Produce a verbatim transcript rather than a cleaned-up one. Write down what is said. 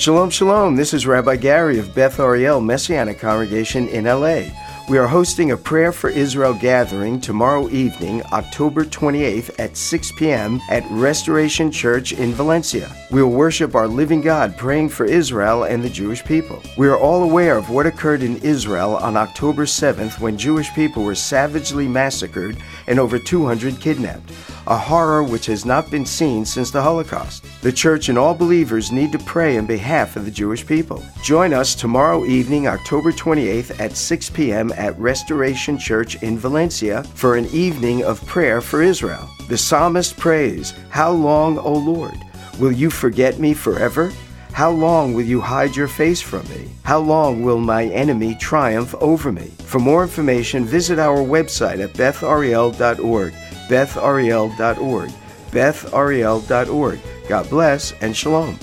Shalom, shalom. This is Rabbi Gary of Beth Ariel Messianic Congregation in L A. We are hosting a Prayer for Israel gathering tomorrow evening, October twenty-eighth at six p.m. at Restoration Church in Valencia. We will worship our living God, praying for Israel and the Jewish people. We are all aware of what occurred in Israel on October seventh when Jewish people were savagely massacred and over two hundred kidnapped, a horror which has not been seen since the Holocaust. The church and all believers need to pray on behalf of the Jewish people. Join us tomorrow evening, October twenty-eighth at six p.m. at Restoration Church in Valencia for an evening of prayer for Israel. The psalmist prays, "How long, O Lord? Will you forget me forever? How long will you hide your face from me? How long will my enemy triumph over me?" For more information, visit our website at beth ariel dot org, beth ariel dot org, beth ariel dot org. God bless and shalom.